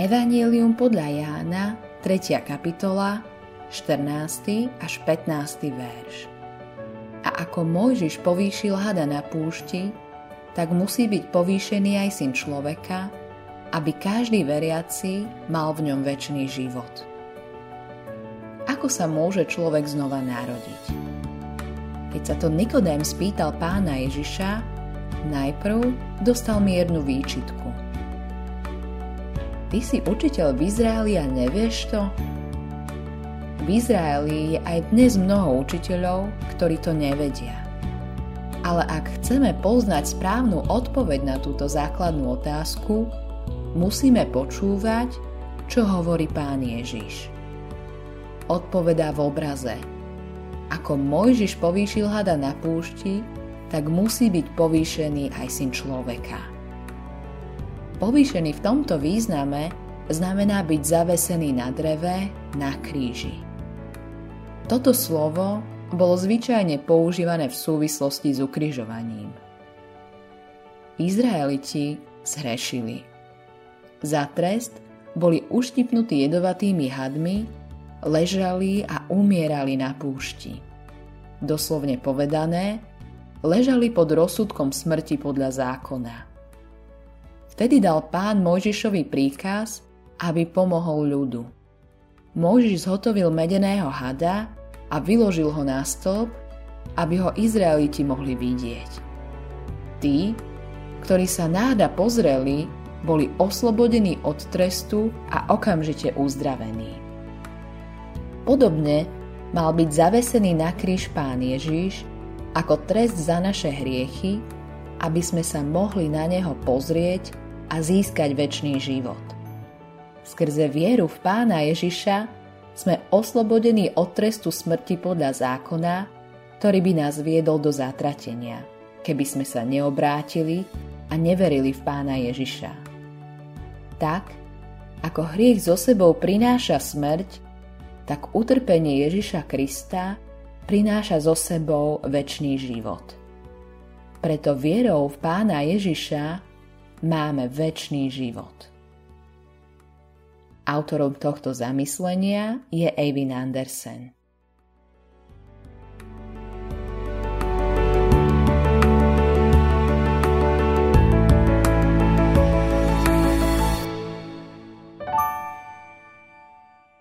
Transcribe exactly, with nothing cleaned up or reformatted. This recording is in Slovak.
Evanjelium podľa Jána, tretia kapitola, štrnásty až pätnásty verš. A ako Mojžiš povýšil hada na púšti, tak musí byť povýšený aj syn človeka, aby každý veriaci mal v ňom večný život. Ako sa môže človek znova narodiť? Keď sa to Nikodém spýtal pána Ježiša, najprv dostal miernu výčitku. Ty si učiteľ v Izraeli a nevieš to? V Izraeli je aj dnes mnoho učiteľov, ktorí to nevedia. Ale ak chceme poznať správnu odpoveď na túto základnú otázku, musíme počúvať, čo hovorí pán Ježiš. Odpovedá v obraze. Ako Mojžiš povýšil hada na púšti, tak musí byť povýšený aj syn človeka. Povýšený v tomto význame znamená byť zavesený na dreve, na kríži. Toto slovo bolo zvyčajne používané v súvislosti s ukrižovaním. Izraeliti zhrešili. Za trest boli uštipnutí jedovatými hadmi, ležali a umierali na púšti. Doslovne povedané, ležali pod rozsudkom smrti podľa zákona. Vtedy dal pán Mojžišovi príkaz, aby pomohol ľudu. Mojžiš zhotovil medeného hada a vyložil ho na stĺp, aby ho Izraeliti mohli vidieť. Tí, ktorí sa na hada pozreli, boli oslobodení od trestu a okamžite uzdravení. Podobne mal byť zavesený na kríž pán Ježiš ako trest za naše hriechy, aby sme sa mohli na neho pozrieť a získať večný život. Skrze vieru v pána Ježiša sme oslobodení od trestu smrti podľa zákona, ktorý by nás viedol do zatratenia, keby sme sa neobrátili a neverili v pána Ježiša. Tak, ako hriech so sebou prináša smrť, tak utrpenie Ježiša Krista prináša so sebou večný život. Preto vierou v pána Ježiša máme večný život. Autorom tohto zamyslenia je Eivin Andersen.